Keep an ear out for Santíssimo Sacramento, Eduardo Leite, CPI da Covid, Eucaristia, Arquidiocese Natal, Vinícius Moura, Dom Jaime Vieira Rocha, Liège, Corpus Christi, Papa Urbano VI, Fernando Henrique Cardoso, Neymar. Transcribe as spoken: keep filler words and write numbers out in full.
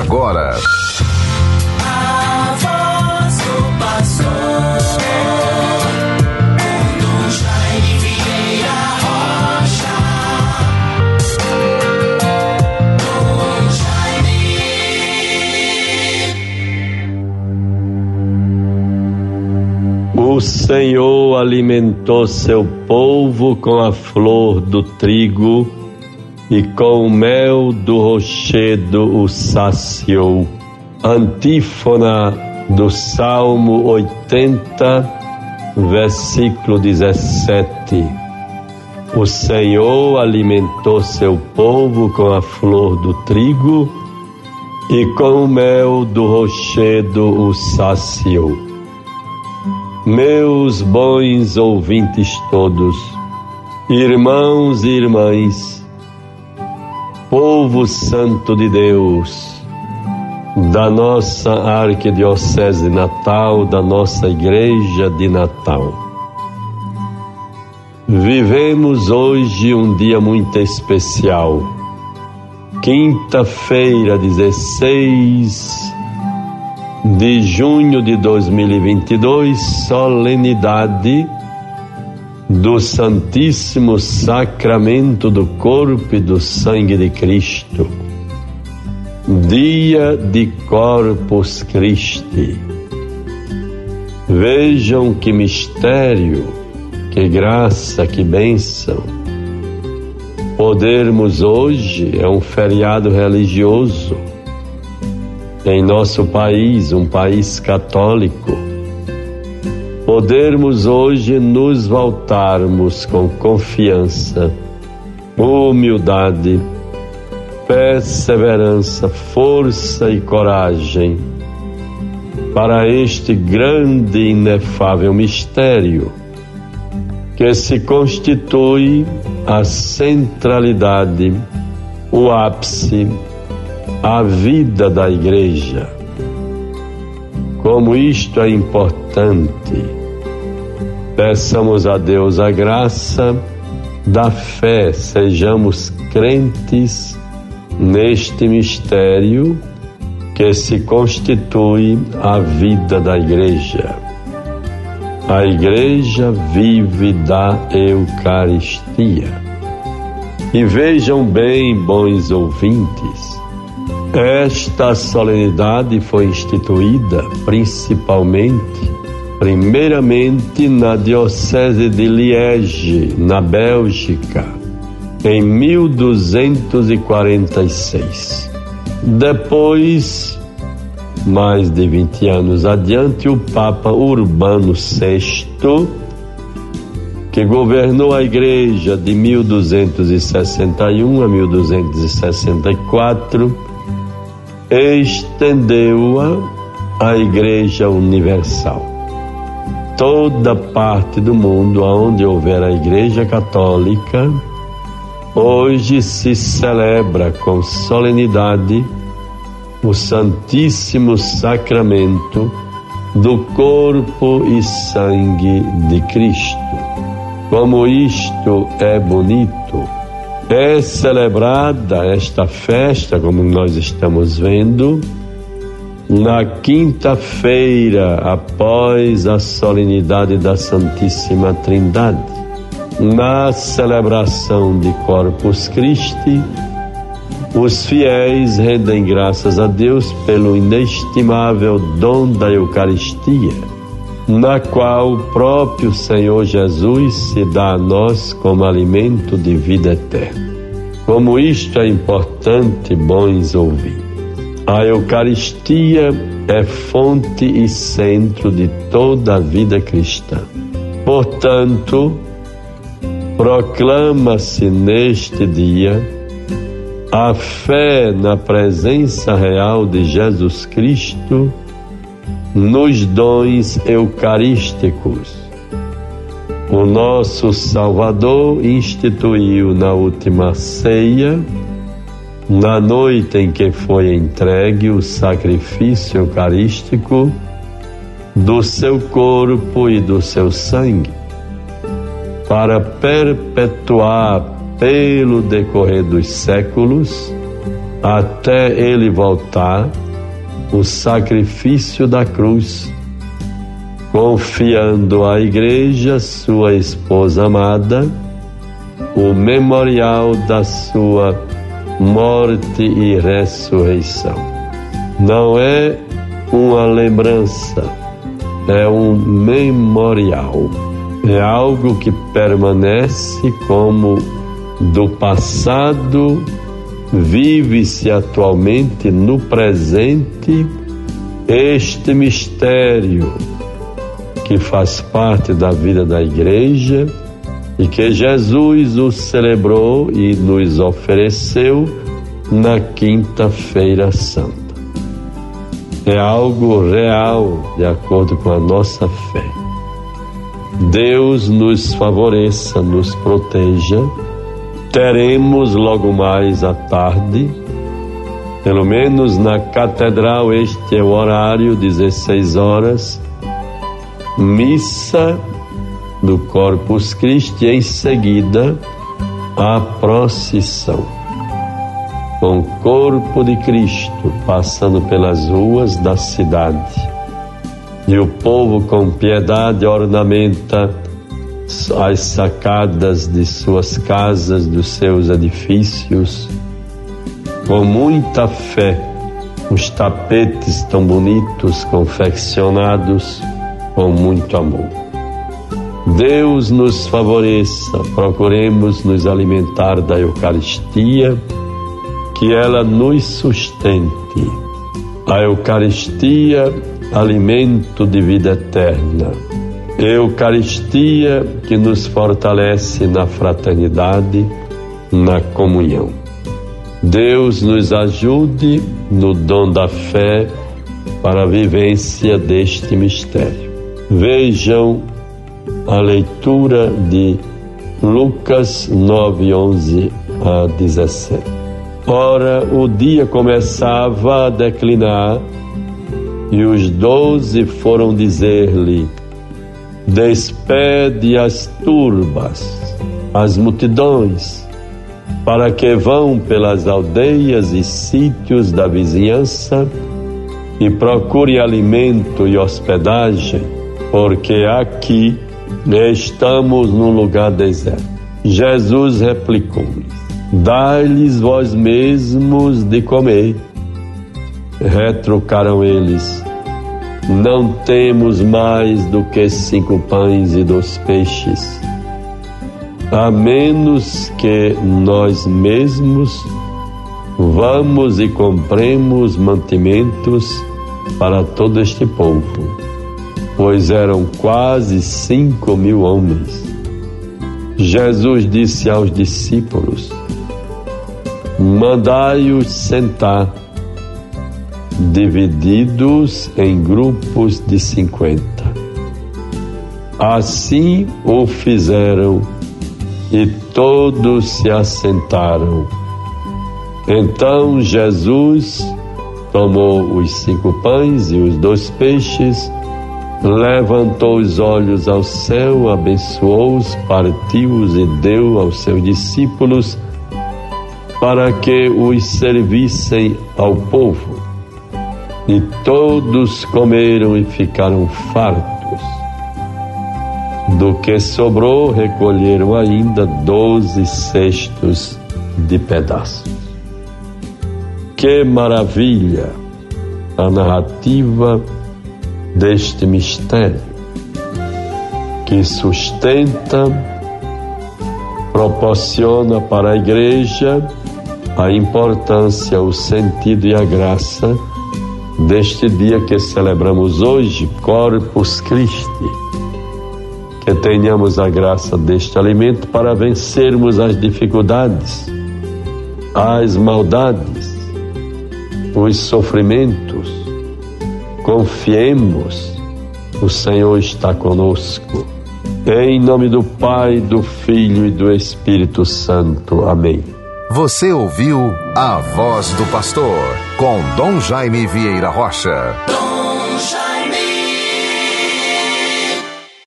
agora. A voz do pastor, Dom Jaime Vieira Rocha. Dom Jaime. O Senhor alimentou seu povo com a flor do trigo, e com o mel do rochedo o saciou. Antífona do Salmo oitenta, versículo dezessete. O Senhor alimentou seu povo com a flor do trigo, e com o mel do rochedo o saciou. Meus bons ouvintes todos, irmãos e irmãs, povo santo de Deus, da nossa Arquidiocese Natal, da nossa Igreja de Natal. Vivemos hoje um dia muito especial, quinta-feira, dezesseis de junho de dois mil e vinte e dois, solenidade do Santíssimo Sacramento do Corpo e do Sangue de Cristo, dia de Corpus Christi. Vejam que mistério, que graça, que bênção. Podermos hoje, é um feriado religioso em nosso país, um país católico, podermos hoje nos voltarmos com confiança, humildade, perseverança, força e coragem para este grande e inefável mistério que se constitui a centralidade, o ápice, a vida da Igreja. Como isto é importante! Peçamos a Deus a graça da fé, sejamos crentes neste mistério que se constitui a vida da Igreja. A Igreja vive da Eucaristia. E vejam bem, bons ouvintes, esta solenidade foi instituída principalmente Primeiramente na Diocese de Liège, na Bélgica, em mil duzentos e quarenta e seis. Depois, mais de vinte anos adiante, o Papa Urbano sexto, que governou a Igreja de mil duzentos e sessenta e um a mil duzentos e sessenta e quatro, estendeu-a à Igreja Universal. Toda parte do mundo onde houver a Igreja Católica, hoje se celebra com solenidade o Santíssimo Sacramento do Corpo e Sangue de Cristo. Como isto é bonito! É celebrada esta festa, como nós estamos vendo, na quinta-feira, após a solenidade da Santíssima Trindade, na celebração de Corpus Christi, os fiéis rendem graças a Deus pelo inestimável dom da Eucaristia, na qual o próprio Senhor Jesus se dá a nós como alimento de vida eterna. Como isto é importante, bons ouvintes! A Eucaristia é fonte e centro de toda a vida cristã. Portanto, proclama-se neste dia a fé na presença real de Jesus Cristo nos dons eucarísticos. O nosso Salvador instituiu na última ceia, na noite em que foi entregue o sacrifício eucarístico do seu corpo e do seu sangue, para perpetuar pelo decorrer dos séculos até ele voltar, o sacrifício da cruz, confiando à Igreja, sua esposa amada, o memorial da sua morte e ressurreição. Não é uma lembrança, é um memorial. É algo que permanece como do passado, vive-se atualmente no presente este mistério que faz parte da vida da Igreja e que Jesus o celebrou e nos ofereceu na Quinta-feira Santa. É algo real, de acordo com a nossa fé. Deus nos favoreça, nos proteja. Teremos logo mais à tarde, pelo menos na Catedral, este é o horário, dezesseis horas, missa do Corpus Christi, em seguida a procissão com o corpo de Cristo passando pelas ruas da cidade. E o povo com piedade ornamenta as sacadas de suas casas, dos seus edifícios, com muita fé. Os tapetes tão bonitos, confeccionados com muito amor. Deus nos favoreça, procuremos nos alimentar da Eucaristia, que ela nos sustente. A Eucaristia, alimento de vida eterna. Eucaristia que nos fortalece na fraternidade, na comunhão. Deus nos ajude no dom da fé para a vivência deste mistério. Vejam a leitura de Lucas nove, onze a dezessete. Ora, o dia começava a declinar e os doze foram dizer-lhe: despede as turbas, as multidões, para que vão pelas aldeias e sítios da vizinhança e procurem alimento e hospedagem, porque aqui estamos num lugar deserto. Jesus replicou-lhes: dai-lhes vós mesmos de comer. Retrucaram eles: não temos mais do que cinco pães e dois peixes, a menos que nós mesmos vamos e compremos mantimentos para todo este povo, pois eram quase cinco mil homens. Jesus disse aos discípulos: mandai-os sentar, divididos em grupos de cinquenta. Assim o fizeram e todos se assentaram. Então Jesus tomou os cinco pães e os dois peixes, levantou os olhos ao céu, abençoou-os, partiu-os e deu aos seus discípulos para que os servissem ao povo. E todos comeram e ficaram fartos. Do que sobrou, recolheram ainda doze cestos de pedaços. Que maravilha a narrativa deste mistério, que sustenta, proporciona para a Igreja a importância, o sentido e a graça deste dia que celebramos hoje, Corpus Christi. Que tenhamos a graça deste alimento para vencermos as dificuldades, as maldades, os sofrimentos. Confiemos, o Senhor está conosco. Em nome do Pai, do Filho e do Espírito Santo. Amém. Você ouviu A Voz do Pastor, com Dom Jaime Vieira Rocha.